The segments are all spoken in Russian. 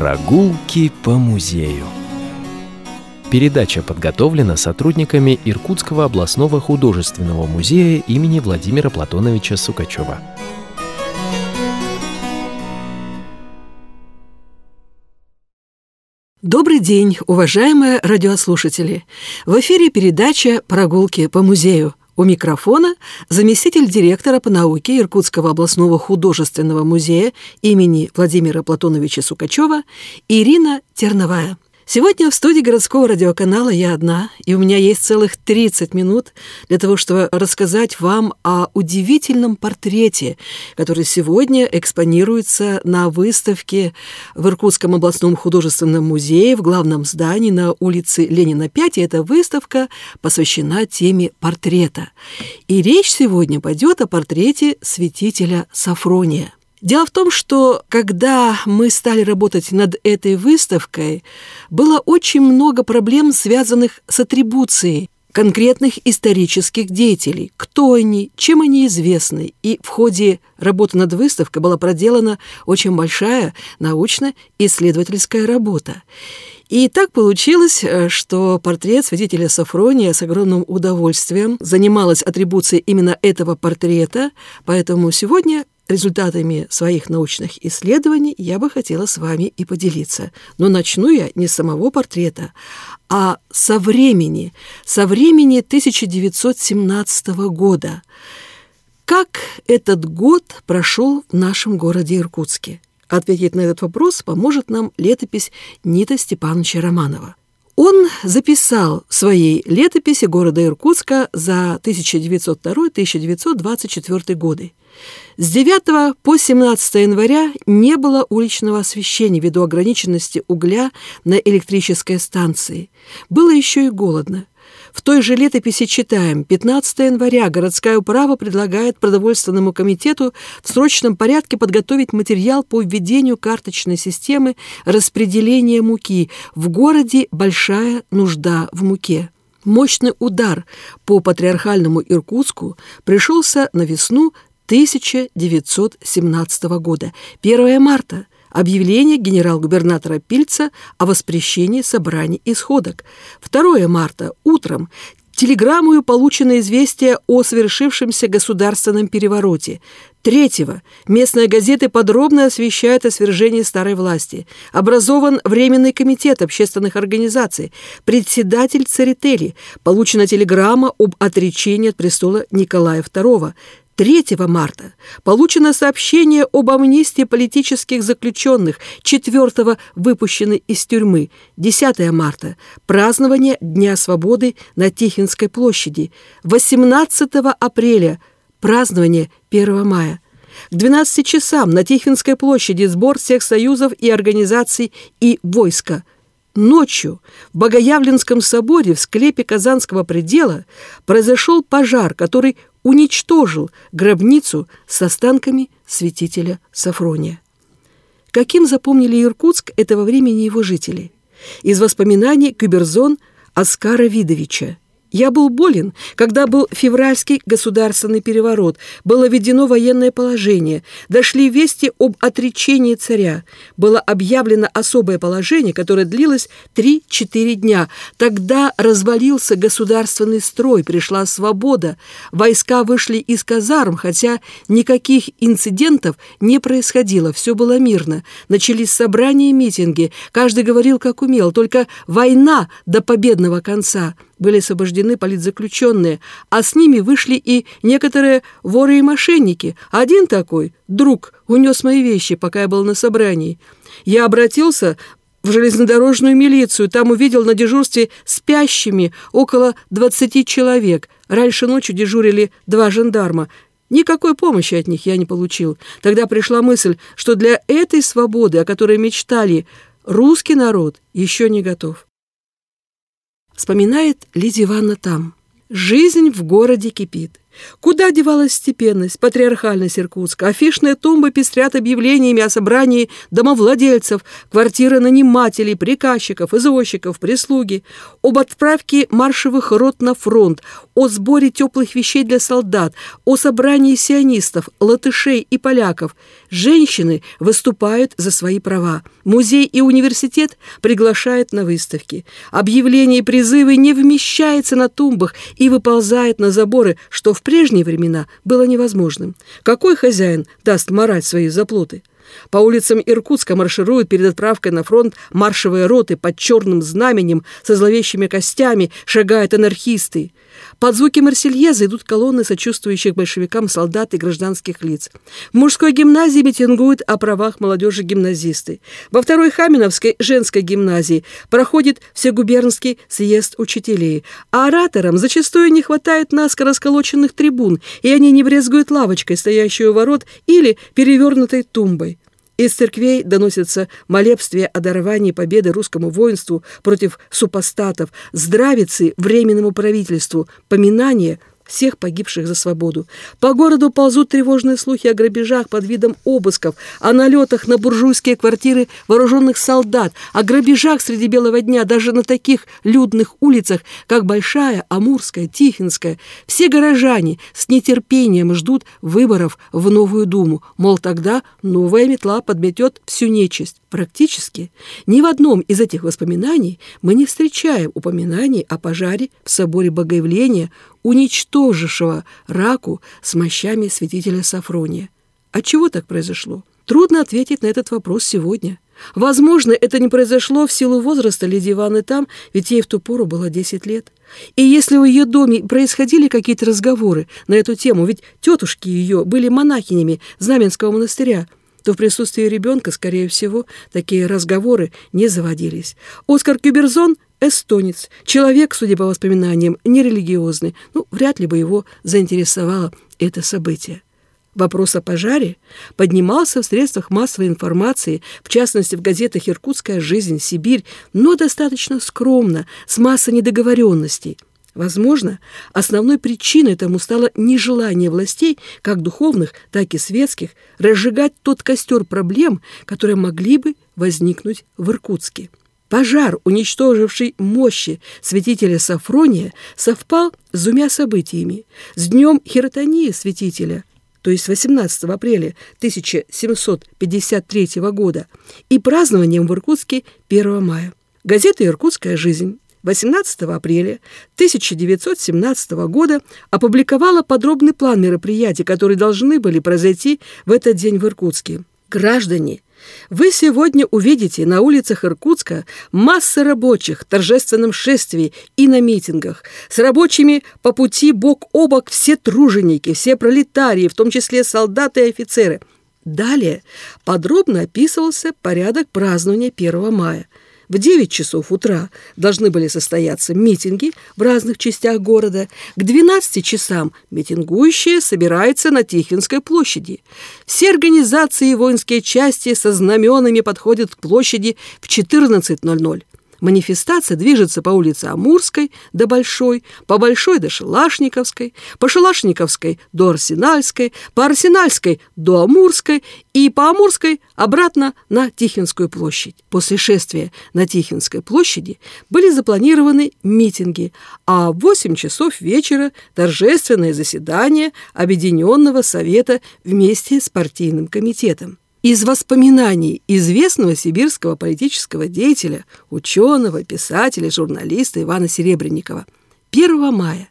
Прогулки по музею. Передача подготовлена сотрудниками Иркутского областного художественного музея имени Владимира Платоновича Сукачева. Добрый день, уважаемые радиослушатели! В эфире передача «Прогулки по музею». У микрофона заместитель директора по науке Иркутского областного художественного музея имени Владимира Платоновича Сукачева Ирина Терновая. Сегодня в студии городского радиоканала я одна, и у меня есть целых 30 минут для того, чтобы рассказать вам о удивительном портрете, который сегодня экспонируется на выставке в Иркутском областном художественном музее в главном здании на улице Ленина, 5. И эта выставка посвящена теме портрета. И речь сегодня пойдет о портрете святителя Софрония. Дело в том, что когда мы стали работать над этой выставкой, было очень много проблем, связанных с атрибуцией конкретных исторических деятелей. Кто они, чем они известны. И в ходе работы над выставкой была проделана очень большая научно-исследовательская работа. И так получилось, что портрет святителя Софрония с огромным удовольствием занималась атрибуцией именно этого портрета, поэтому сегодня результатами своих научных исследований я бы хотела с вами и поделиться. Но начну я не с самого портрета, а со времени 1917 года. Как этот год прошел в нашем городе Иркутске? Ответить на этот вопрос поможет нам летопись Нита Степановича Романова. Он записал в своей летописи города Иркутска за 1902-1924 годы. С 9 по 17 января не было уличного освещения ввиду ограниченности угля на электрической станции. Было еще и голодно. В той же летописи читаем: 15 января городская управа предлагает продовольственному комитету в срочном порядке подготовить материал по введению карточной системы распределения муки. В городе большая нужда в муке. Мощный удар по патриархальному Иркутску пришелся на весну 1917 года. 1 марта. Объявление генерал-губернатора Пильца о воспрещении собраний и сходок. 2 марта утром телеграммою получено известие о совершившемся государственном перевороте. 3-го местные газеты подробно освещают о свержении старой власти. Образован Временный комитет общественных организаций. Председатель Церетели. Получена телеграмма об отречении от престола Николая II. 3 марта получено сообщение об амнистии политических заключенных, 4-го выпущены из тюрьмы, 10 марта празднование Дня свободы на Тихвинской площади, 18 апреля празднование 1 мая. К 12 часам на Тихвинской площади сбор всех союзов и организаций и войска. Ночью в Богоявленском соборе в склепе Казанского предела произошел пожар, который уничтожил гробницу с останками святителя Софрония. Каким запомнили Иркутск этого времени его жители? Из воспоминаний Кюберзон Оскара Видовича. «Я был болен, когда был февральский государственный переворот, было введено военное положение, дошли вести об отречении царя, было объявлено особое положение, которое длилось 3-4 дня. Тогда развалился государственный строй, пришла свобода, войска вышли из казарм, хотя никаких инцидентов не происходило, все было мирно. Начались собрания и митинги, каждый говорил, как умел, только война до победного конца». Были освобождены политзаключенные, а с ними вышли и некоторые воры и мошенники. Один такой, друг, унес мои вещи, пока я был на собрании. Я обратился в железнодорожную милицию, там увидел на дежурстве спящими около 20 человек. Раньше ночью дежурили 2 жандарма. Никакой помощи от них я не получил. Тогда пришла мысль, что для этой свободы, о которой мечтали, русский народ еще не готов. Вспоминает Лидия Ивановна там. «Жизнь в городе кипит. Куда девалась степенность, патриархальность Иркутска? Афишные тумбы пестрят объявлениями о собрании домовладельцев, квартиры нанимателей, приказчиков, извозчиков, прислуги, об отправке маршевых рот на фронт, о сборе теплых вещей для солдат, о собрании сионистов, латышей и поляков. Женщины выступают за свои права. Музей и университет приглашают на выставки. Объявления и призывы не вмещаются на тумбах и выползают на заборы, что в прежние времена было невозможным. Какой хозяин даст марать свои заплоты? По улицам Иркутска маршируют перед отправкой на фронт маршевые роты под черным знаменем со зловещими костями, шагают анархисты. Под звуки Марсельезы идут колонны сочувствующих большевикам солдат и гражданских лиц. В мужской гимназии митингуют о правах молодежи гимназисты. Во второй Хаминовской женской гимназии проходит всегубернский съезд учителей. А ораторам зачастую не хватает наскоро сколоченных трибун, и они не брезгуют лавочкой, стоящей у ворот, или перевернутой тумбой. Из церквей доносятся молебствия о даровании победы русскому воинству против супостатов, здравицы временному правительству, поминание всех погибших за свободу. По городу ползут тревожные слухи о грабежах под видом обысков, о налетах на буржуйские квартиры вооруженных солдат, о грабежах среди белого дня даже на таких людных улицах, как Большая, Амурская, Тихвинская. Все горожане с нетерпением ждут выборов в Новую Думу, мол, тогда новая метла подметет всю нечисть. Практически ни в одном из этих воспоминаний мы не встречаем упоминаний о пожаре в соборе Богоявления, уничтожившего раку с мощами святителя Софрония. Отчего так произошло? Трудно ответить на этот вопрос сегодня. Возможно, это не произошло в силу возраста Лидии Ивановны там, ведь ей в ту пору было 10 лет. И если в ее доме происходили какие-то разговоры на эту тему, ведь тетушки ее были монахинями Знаменского монастыря, то в присутствии ребенка, скорее всего, такие разговоры не заводились. Оскар Кюберзон – эстонец, человек, судя по воспоминаниям, нерелигиозный. Вряд ли бы его заинтересовало это событие. Вопрос о пожаре поднимался в средствах массовой информации, в частности, в газетах «Иркутская жизнь», «Сибирь», но достаточно скромно, с массой недоговоренностей. Возможно, основной причиной тому стало нежелание властей, как духовных, так и светских, разжигать тот костер проблем, которые могли бы возникнуть в Иркутске. Пожар, уничтоживший мощи святителя Софрония, совпал с двумя событиями. С днем хиротонии святителя, то есть 18 апреля 1753 года, и празднованием в Иркутске 1 мая. Газета «Иркутская жизнь» 18 апреля 1917 года опубликовала подробный план мероприятий, которые должны были произойти в этот день в Иркутске. Граждане, вы сегодня увидите на улицах Иркутска массы рабочих в торжественном шествии и на митингах. С рабочими по пути бок о бок все труженики, все пролетарии, в том числе солдаты и офицеры. Далее подробно описывался порядок празднования 1 мая. В 9 часов утра должны были состояться митинги в разных частях города. К 12 часам митингующие собираются на Тихвинской площади. Все организации и воинские части со знаменами подходят к площади в 14:00. Манифестация движется по улице Амурской до Большой, по Большой до Шелашниковской, по Шелашниковской до Арсенальской, по Арсенальской до Амурской и по Амурской обратно на Тихвинскую площадь. После шествия на Тихвинской площади были запланированы митинги, а в 8 часов вечера торжественное заседание Объединенного Совета вместе с партийным комитетом. Из воспоминаний известного сибирского политического деятеля, ученого, писателя, журналиста Ивана Серебренникова. 1 мая.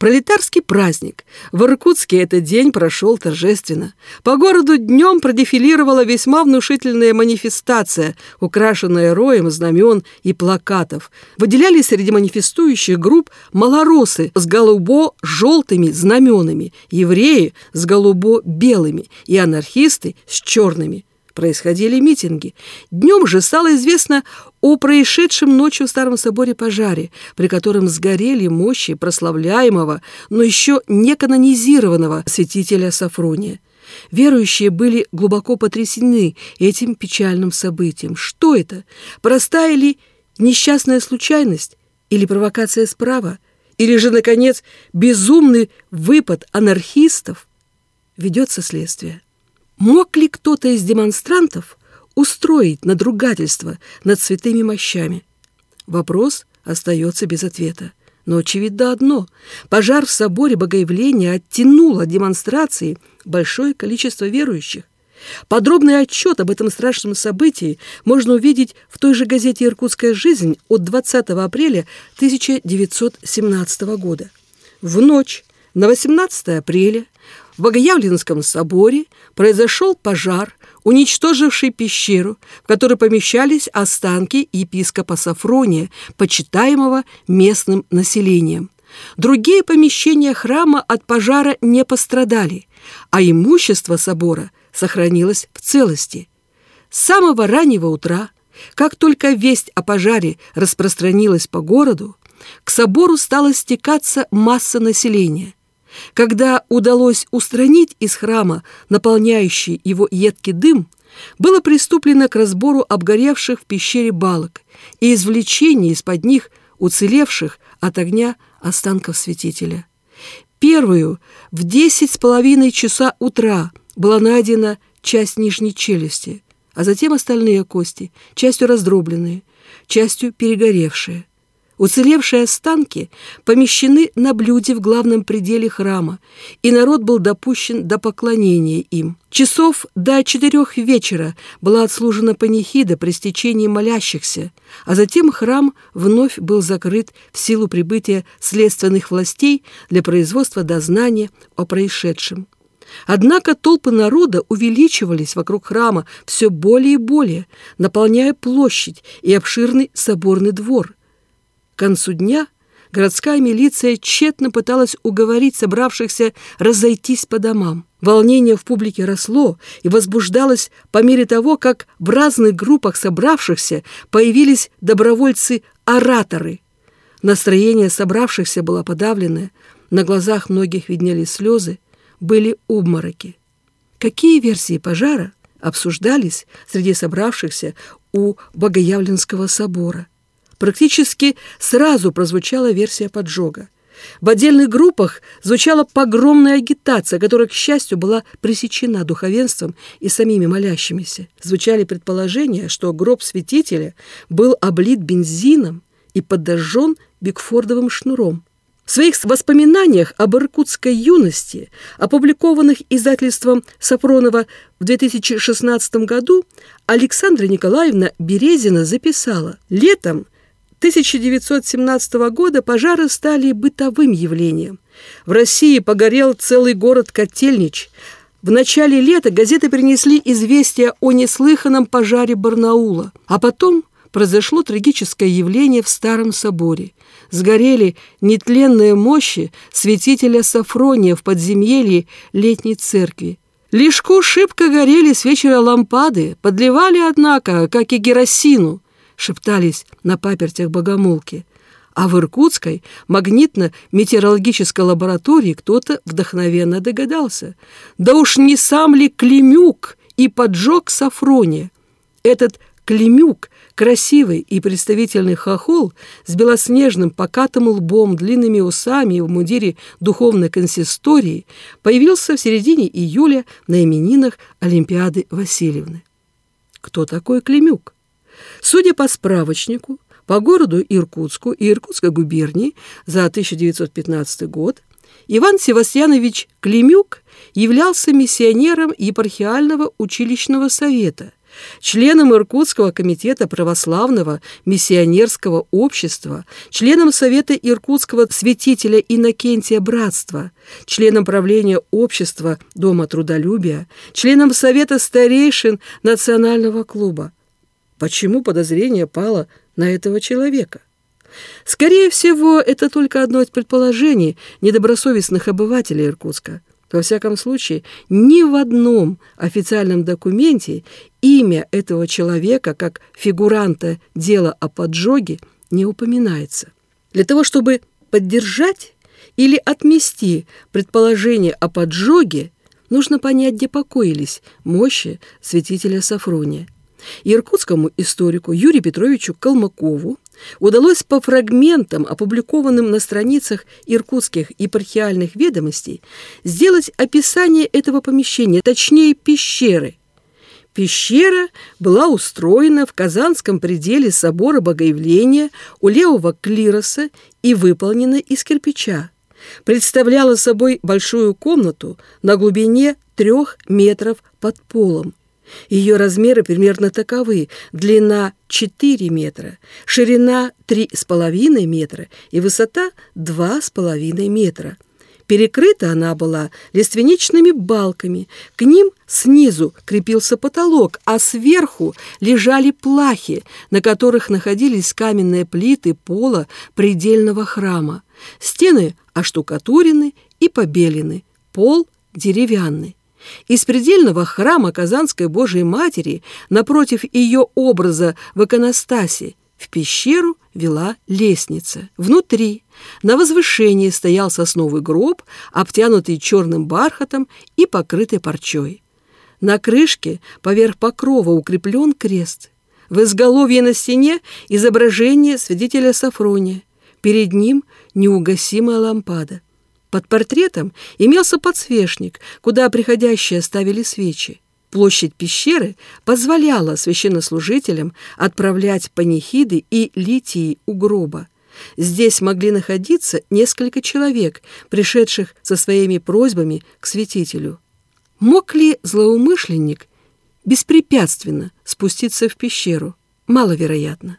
Пролетарский праздник. В Иркутске этот день прошел торжественно. По городу днем продефилировала весьма внушительная манифестация, украшенная роем знамен и плакатов. Выделялись среди манифестующих групп малоросы с голубо-желтыми знаменами, евреи с голубо-белыми и анархисты с черными. Происходили митинги. Днем же стало известно о происшедшем ночью в Старом соборе пожаре, при котором сгорели мощи прославляемого, но еще не канонизированного святителя Софрония. Верующие были глубоко потрясены этим печальным событием. Что это? Простая ли несчастная случайность или провокация справа? или же, наконец, безумный выпад анархистов, ведется следствие. Мог ли кто-то из демонстрантов устроить надругательство над святыми мощами? Вопрос остается без ответа. Но очевидно одно – пожар в соборе Богоявления оттянул от демонстрации большое количество верующих. Подробный отчет об этом страшном событии можно увидеть в той же газете «Иркутская жизнь» от 20 апреля 1917 года. В ночь на 18 апреля в Богоявленском соборе произошел пожар, уничтоживший пещеру, в которой помещались останки епископа Софрония, почитаемого местным населением. Другие помещения храма от пожара не пострадали, а имущество собора сохранилось в целости. С самого раннего утра, как только весть о пожаре распространилась по городу, к собору стала стекаться масса населения. Когда удалось устранить из храма наполняющий его едкий дым, было приступлено к разбору обгоревших в пещере балок и извлечению из-под них уцелевших от огня останков святителя. Первую в 10:30 утра была найдена часть нижней челюсти, а затем остальные кости, частью раздробленные, частью перегоревшие. Уцелевшие останки помещены на блюде в главном пределе храма, и народ был допущен до поклонения им. Часов до 4 вечера была отслужена панихида при стечении молящихся, а затем храм вновь был закрыт в силу прибытия следственных властей для производства дознания о происшедшем. Однако толпы народа увеличивались вокруг храма все более и более, наполняя площадь и обширный соборный двор. К концу дня городская милиция тщетно пыталась уговорить собравшихся разойтись по домам. Волнение в публике росло и возбуждалось по мере того, как в разных группах собравшихся появились добровольцы-ораторы. Настроение собравшихся было подавленное, на глазах многих виднелись слезы, были обмороки. Какие версии пожара обсуждались среди собравшихся у Богоявленского собора? Практически сразу прозвучала версия поджога. В отдельных группах звучала погромная агитация, которая, к счастью, была пресечена духовенством и самими молящимися. Звучали предположения, что гроб святителя был облит бензином и подожжен бигфордовым шнуром. В своих воспоминаниях об иркутской юности, опубликованных издательством Сапронова в 2016 году, Александра Николаевна Березина записала: «Летом 1917 года пожары стали бытовым явлением. В России погорел целый город Котельнич. В начале лета газеты принесли известие о неслыханном пожаре Барнаула, а потом произошло трагическое явление в Старом соборе. Сгорели нетленные мощи святителя Софрония в подземелье летней церкви. Лишку шибко горели с вечера лампады, подливали, однако, как и керосину», шептались на папертях богомолки. А в Иркутской магнитно-метеорологической лаборатории кто-то вдохновенно догадался: «Да уж не сам ли Климюк и поджег Софрония?» Этот Климюк, красивый и представительный хохол с белоснежным покатым лбом, длинными усами и в мундире духовной консистории, появился в середине июля на именинах Олимпиады Васильевны. Кто такой Климюк? Судя по справочнику, по городу Иркутску и Иркутской губернии за 1915 год Иван Севастьянович Климюк являлся миссионером епархиального училищного совета, членом Иркутского комитета православного миссионерского общества, членом Совета Иркутского святителя Иннокентия Братства, членом правления общества Дома трудолюбия, членом Совета старейшин национального клуба. Почему подозрение пало на этого человека? Скорее всего, это только одно из предположений недобросовестных обывателей Иркутска. Во всяком случае, ни в одном официальном документе имя этого человека как фигуранта дела о поджоге не упоминается. Для того, чтобы поддержать или отмести предположение о поджоге, нужно понять, где покоились мощи святителя Софрония. Иркутскому историку Юрию Петровичу Колмакову удалось по фрагментам, опубликованным на страницах иркутских епархиальных ведомостей, сделать описание этого помещения, точнее пещеры. Пещера была устроена в Казанском пределе собора Богоявления у левого клироса и выполнена из кирпича. Представляла собой большую комнату на глубине 3 метров под полом. Ее размеры примерно таковы: длина 4 метра, ширина 3,5 метра и высота 2,5 метра. Перекрыта она была лиственничными балками, к ним снизу крепился потолок, а сверху лежали плахи, на которых находились каменные плиты пола предельного храма. Стены оштукатурены и побелены, пол деревянный. Из предельного храма Казанской Божией Матери, напротив ее образа в иконостасе, в пещеру вела лестница. Внутри на возвышении стоял сосновый гроб, обтянутый черным бархатом и покрытый парчой. На крышке поверх покрова укреплен крест. В изголовье на стене изображение святителя Софрония. Перед ним неугасимая лампада. Под портретом имелся подсвечник, куда приходящие ставили свечи. Площадь пещеры позволяла священнослужителям отправлять панихиды и литии у гроба. Здесь могли находиться несколько человек, пришедших со своими просьбами к святителю. Мог ли злоумышленник беспрепятственно спуститься в пещеру? Маловероятно.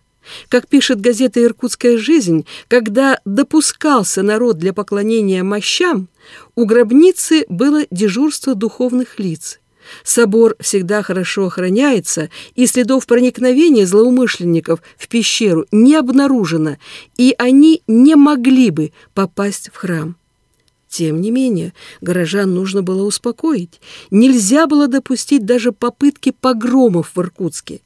Как пишет газета «Иркутская жизнь», когда допускался народ для поклонения мощам, у гробницы было дежурство духовных лиц. Собор всегда хорошо охраняется, и следов проникновения злоумышленников в пещеру не обнаружено, и они не могли бы попасть в храм. Тем не менее, горожан нужно было успокоить. Нельзя было допустить даже попытки погромов в Иркутске.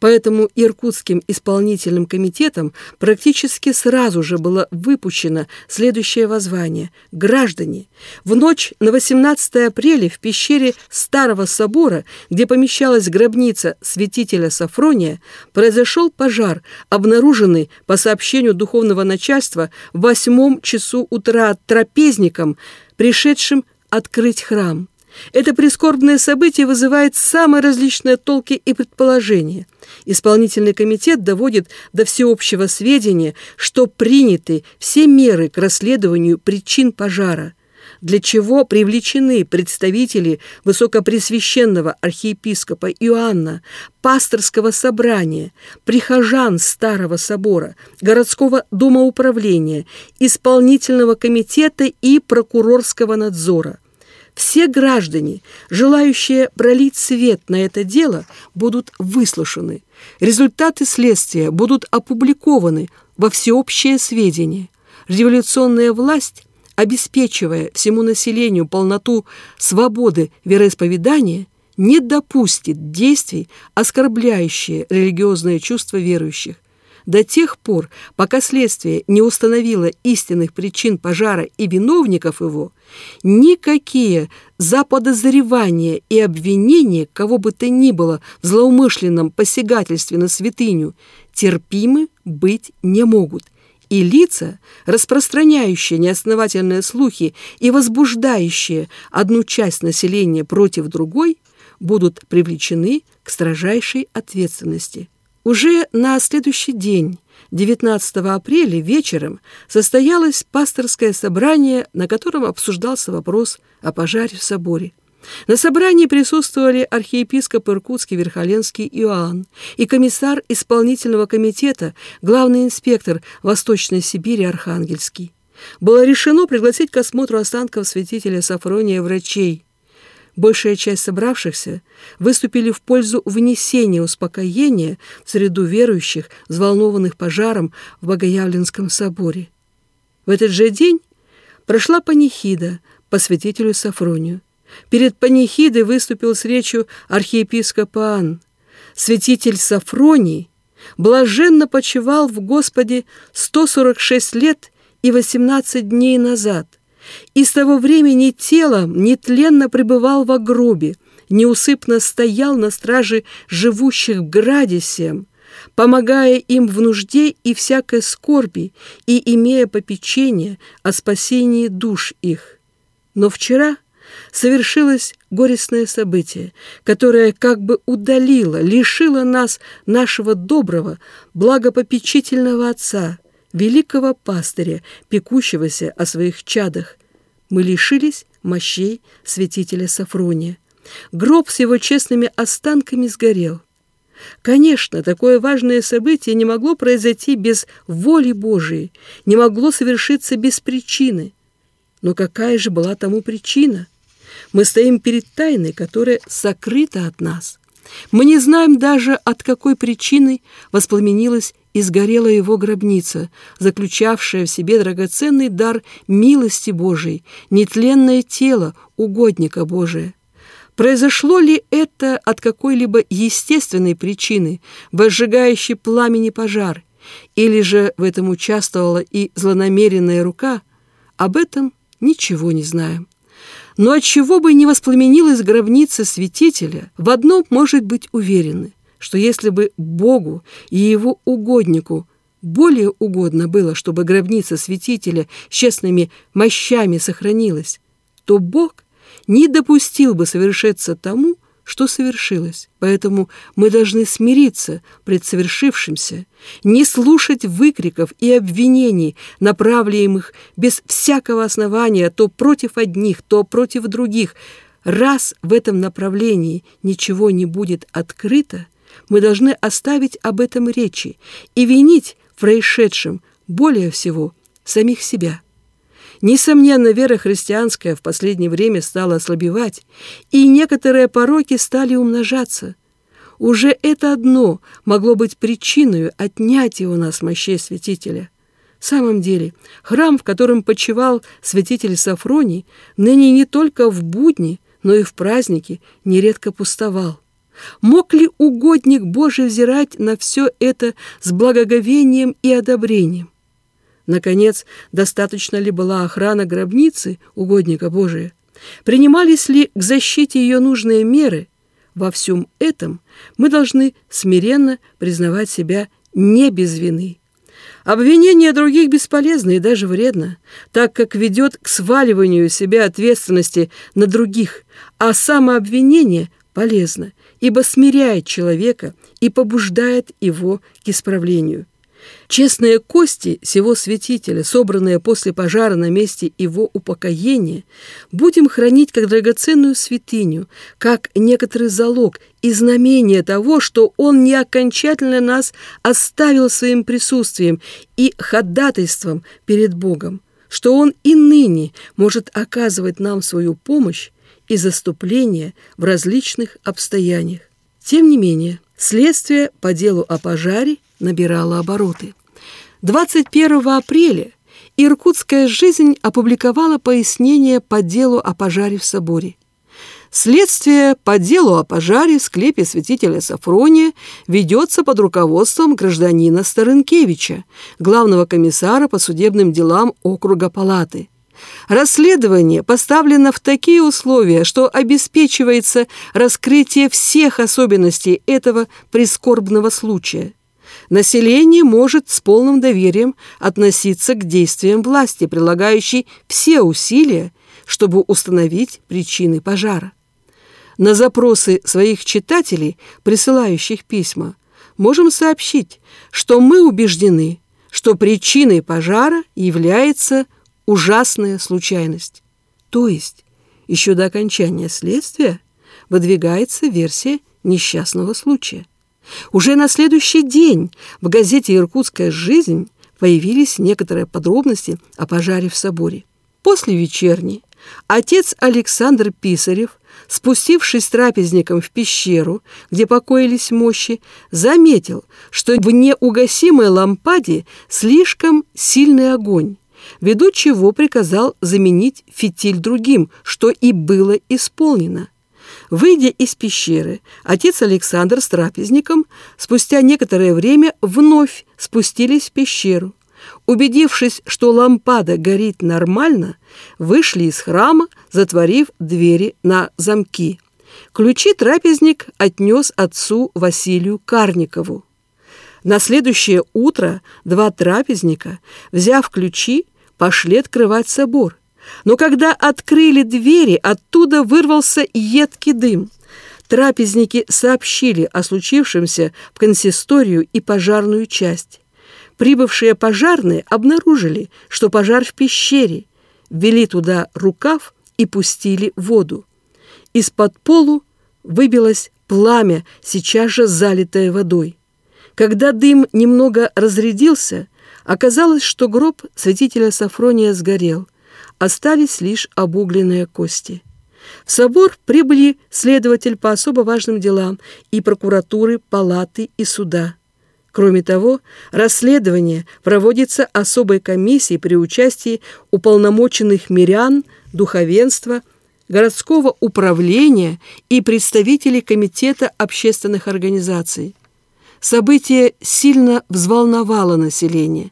Поэтому Иркутским исполнительным комитетом практически сразу же было выпущено следующее воззвание: «Граждане, в ночь на 18 апреля в пещере Старого собора, где помещалась гробница святителя Софрония, произошел пожар, обнаруженный по сообщению духовного начальства в 8 часу утра трапезникам, пришедшим открыть храм. Это прискорбное событие вызывает самые различные толки и предположения. Исполнительный комитет доводит до всеобщего сведения, что приняты все меры к расследованию причин пожара, для чего привлечены представители высокопресвященного архиепископа Иоанна, пасторского собрания, прихожан Старого собора, городского дома управления, исполнительного комитета и прокурорского надзора. Все граждане, желающие пролить свет на это дело, будут выслушаны. Результаты следствия будут опубликованы во всеобщее сведение. Революционная власть, обеспечивая всему населению полноту свободы вероисповедания, не допустит действий, оскорбляющих религиозное чувство верующих. До тех пор, пока следствие не установило истинных причин пожара и виновников его, никакие заподозревания и обвинения кого бы то ни было в злоумышленном посягательстве на святыню терпимы быть не могут, и лица, распространяющие неосновательные слухи и возбуждающие одну часть населения против другой, будут привлечены к строжайшей ответственности». Уже на следующий день, 19 апреля вечером, состоялось пасторское собрание, на котором обсуждался вопрос о пожаре в соборе. На собрании присутствовали архиепископ Иркутский Верхоленский Иоанн и комиссар исполнительного комитета, главный инспектор Восточной Сибири Архангельский. Было решено пригласить к осмотру останков святителя Софрония врачей. Большая часть собравшихся выступили в пользу внесения успокоения в среду верующих, взволнованных пожаром в Богоявленском соборе. В этот же день прошла панихида по святителю Софронию. Перед панихидой выступил с речью архиепископ Иоанн. Святитель Софроний блаженно почивал в Господе 146 лет и 18 дней назад. И с того времени телом нетленно пребывал во гробе, неусыпно стоял на страже живущих в граде сем, помогая им в нужде и всякой скорби и имея попечение о спасении душ их. Но вчера совершилось горестное событие, которое как бы удалило, лишило нас нашего доброго, благопопечительного отца, великого пастыря, пекущегося о своих чадах. Мы лишились мощей святителя Софрония. Гроб с его честными останками сгорел. Конечно, такое важное событие не могло произойти без воли Божией, не могло совершиться без причины. Но какая же была тому причина? Мы стоим перед тайной, которая сокрыта от нас. Мы не знаем даже, от какой причины воспламенилась и сгорела его гробница, заключавшая в себе драгоценный дар милости Божией, нетленное тело угодника Божия. Произошло ли это от какой-либо естественной причины, возжигающей пламени пожар, или же в этом участвовала и злонамеренная рука? Об этом ничего не знаем. Но отчего бы ни воспламенилась гробница святителя, в одном может быть уверены, что если бы Богу и его угоднику более угодно было, чтобы гробница святителя с честными мощами сохранилась, то Бог не допустил бы совершиться тому, что совершилось. Поэтому мы должны смириться пред совершившимся, не слушать выкриков и обвинений, направляемых без всякого основания то против одних, то против других. Раз в этом направлении ничего не будет открыто, мы должны оставить об этом речи и винить в происшедшем более всего самих себя. Несомненно, вера христианская в последнее время стала ослабевать, и некоторые пороки стали умножаться. Уже это одно могло быть причиной отнятия у нас мощей святителя. В самом деле, храм, в котором почивал святитель Софроний, ныне не только в будни, но и в праздники нередко пустовал. Мог ли угодник Божий взирать на все это с благоговением и одобрением? Наконец, достаточно ли была охрана гробницы угодника Божия? Принимались ли к защите ее нужные меры? Во всем этом мы должны смиренно признавать себя не без вины. Обвинение других бесполезно и даже вредно, так как ведет к сваливанию себя ответственности на других, а самообвинение полезно, ибо смиряет человека и побуждает его к исправлению. Честные кости сего святителя, собранные после пожара на месте его упокоения, будем хранить как драгоценную святыню, как некоторый залог и знамение того, что он не окончательно нас оставил своим присутствием и ходатайством перед Богом, что он и ныне может оказывать нам свою помощь и заступление в различных обстояниях. Тем не менее, следствие по делу о пожаре набирала обороты. 21 апреля «Иркутская жизнь» опубликовала пояснение по делу о пожаре в соборе. Следствие по делу о пожаре в склепе святителя Софрония ведется под руководством гражданина Старынкевича, главного комиссара по судебным делам округа Палаты. Расследование поставлено в такие условия, что обеспечивается раскрытие всех особенностей этого прискорбного случая. Население может с полным доверием относиться к действиям власти, прилагающей все усилия, чтобы установить причины пожара. На запросы своих читателей, присылающих письма, можем сообщить, что мы убеждены, что причиной пожара является ужасная случайность. То есть, еще до окончания следствия выдвигается версия несчастного случая. Уже на следующий день в газете «Иркутская жизнь» появились некоторые подробности о пожаре в соборе. После вечерней отец Александр Писарев, спустившись с трапезником в пещеру, где покоились мощи, заметил, что в неугасимой лампаде слишком сильный огонь, ввиду чего приказал заменить фитиль другим, что и было исполнено. Выйдя из пещеры, отец Александр с трапезником спустя некоторое время вновь спустились в пещеру. Убедившись, что лампада горит нормально, вышли из храма, затворив двери на замки. Ключи трапезник отнес отцу Василию Карникову. На следующее утро два трапезника, взяв ключи, пошли открывать собор. Но когда открыли двери, оттуда вырвался едкий дым. Трапезники сообщили о случившемся в консисторию и пожарную часть. Прибывшие пожарные обнаружили, что пожар в пещере, ввели туда рукав и пустили воду. Из-под полу выбилось пламя, сейчас же залитое водой. Когда дым немного разрядился, оказалось, что гроб святителя Софрония сгорел. Остались лишь обугленные кости. В собор прибыли следователь по особо важным делам и прокуратуры, палаты и суда. Кроме того, расследование проводится особой комиссией при участии уполномоченных мирян, духовенства, городского управления и представителей Комитета общественных организаций. Событие сильно взволновало население.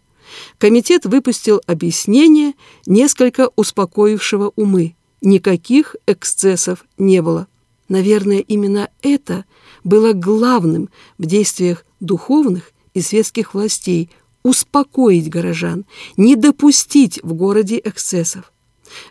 Комитет выпустил объяснение, несколько успокоившего умы. Никаких эксцессов не было. Наверное, именно это было главным в действиях духовных и светских властей – успокоить горожан, не допустить в городе эксцессов.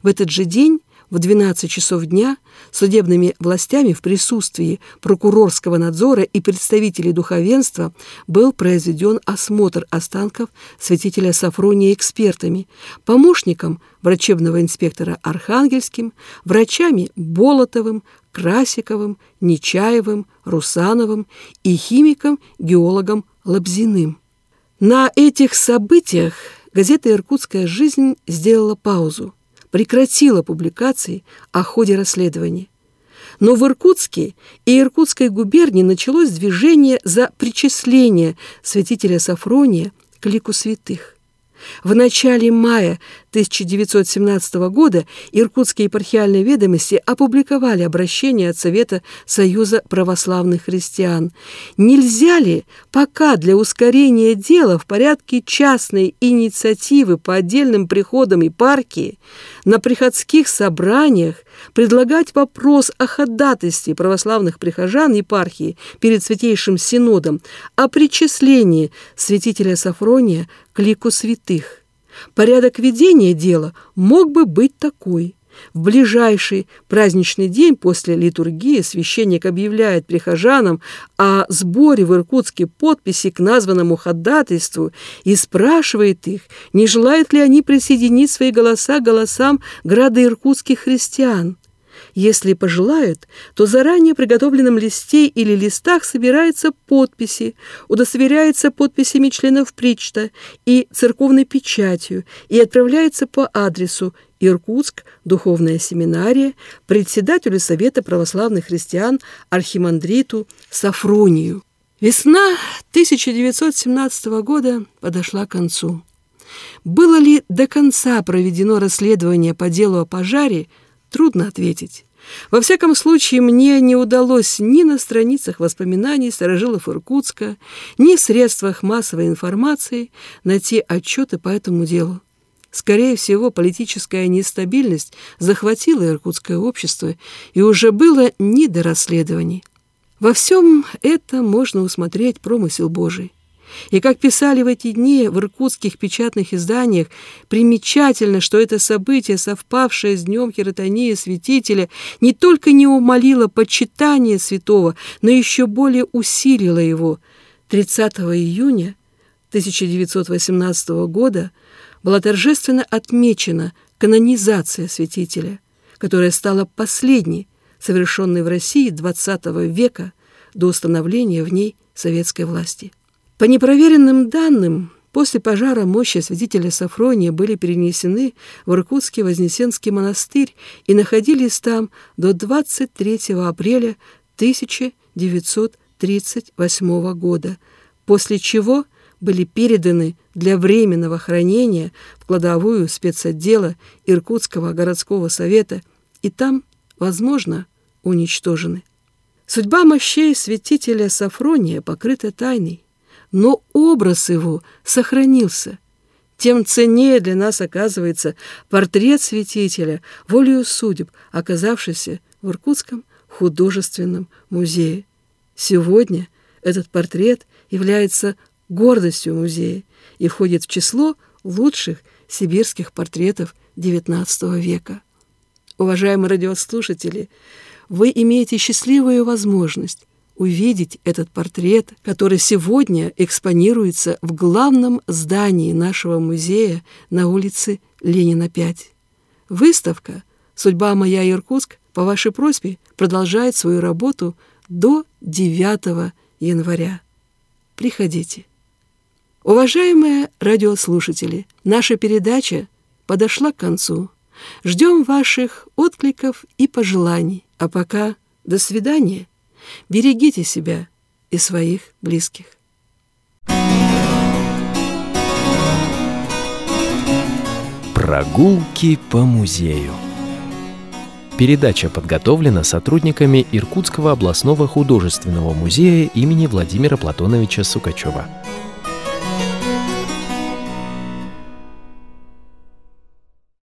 В этот же день в 12 часов дня судебными властями в присутствии прокурорского надзора и представителей духовенства был произведен осмотр останков святителя Софрония экспертами, помощником врачебного инспектора Архангельским, врачами Болотовым, Красиковым, Нечаевым, Русановым и химиком-геологом Лобзиным. На этих событиях газета «Иркутская жизнь» сделала паузу, прекратила публикации о ходе расследования. Но в Иркутске и Иркутской губернии началось движение за причисление святителя Софрония к лику святых. В начале мая 1917 года иркутские епархиальные ведомости опубликовали обращение от Совета Союза православных христиан. Нельзя ли пока для ускорения дела в порядке частной инициативы по отдельным приходам епархии на приходских собраниях предлагать вопрос о ходатайстве православных прихожан епархии перед Святейшим Синодом о причислении святителя Софрония к лику святых? Порядок ведения дела мог бы быть такой. В ближайший праздничный день после литургии священник объявляет прихожанам о сборе в Иркутске подписи к названному ходатайству и спрашивает их, не желают ли они присоединить свои голоса к голосам градоиркутских христиан. Если пожелают, то заранее приготовленном листе или листах собираются подписи, удостоверяются подписями членов причта и церковной печатью и отправляется по адресу Иркутск, Духовная семинария, председателю Совета православных христиан архимандриту Софронию. Весна 1917 года подошла к концу. Было ли до конца проведено расследование по делу о пожаре, трудно ответить. Во всяком случае, мне не удалось ни на страницах воспоминаний старожилов Иркутска, ни в средствах массовой информации найти отчеты по этому делу. Скорее всего, политическая нестабильность захватила иркутское общество, и уже было не до расследований. Во всем этом можно усмотреть промысел Божий. И, как писали в эти дни в иркутских печатных изданиях, примечательно, что это событие, совпавшее с днем хиротонии святителя, не только не умалило почитание святого, но еще более усилило его. 30 июня 1918 года была торжественно отмечена канонизация святителя, которая стала последней, совершенной в России XX века до установления в ней советской власти. По непроверенным данным, после пожара мощи святителя Софрония были перенесены в Иркутский Вознесенский монастырь и находились там до 23 апреля 1938 года, после чего были переданы для временного хранения в кладовую спецотдела Иркутского городского совета и там, возможно, уничтожены. Судьба мощей святителя Софрония покрыта тайной. Но образ его сохранился. Тем ценнее для нас оказывается портрет святителя, волею судеб, оказавшийся в Иркутском художественном музее. Сегодня этот портрет является гордостью музея и входит в число лучших сибирских портретов XIX века. Уважаемые радиослушатели, вы имеете счастливую возможность увидеть этот портрет, который сегодня экспонируется в главном здании нашего музея на улице Ленина, 5. Выставка «Судьба моя, Иркутск» по вашей просьбе продолжает свою работу до 9 января. Приходите. Уважаемые радиослушатели, наша передача подошла к концу. Ждем ваших откликов и пожеланий. А пока до свидания. Берегите себя и своих близких. Прогулки по музею. Передача подготовлена сотрудниками Иркутского областного художественного музея имени Владимира Платоновича Сукачева.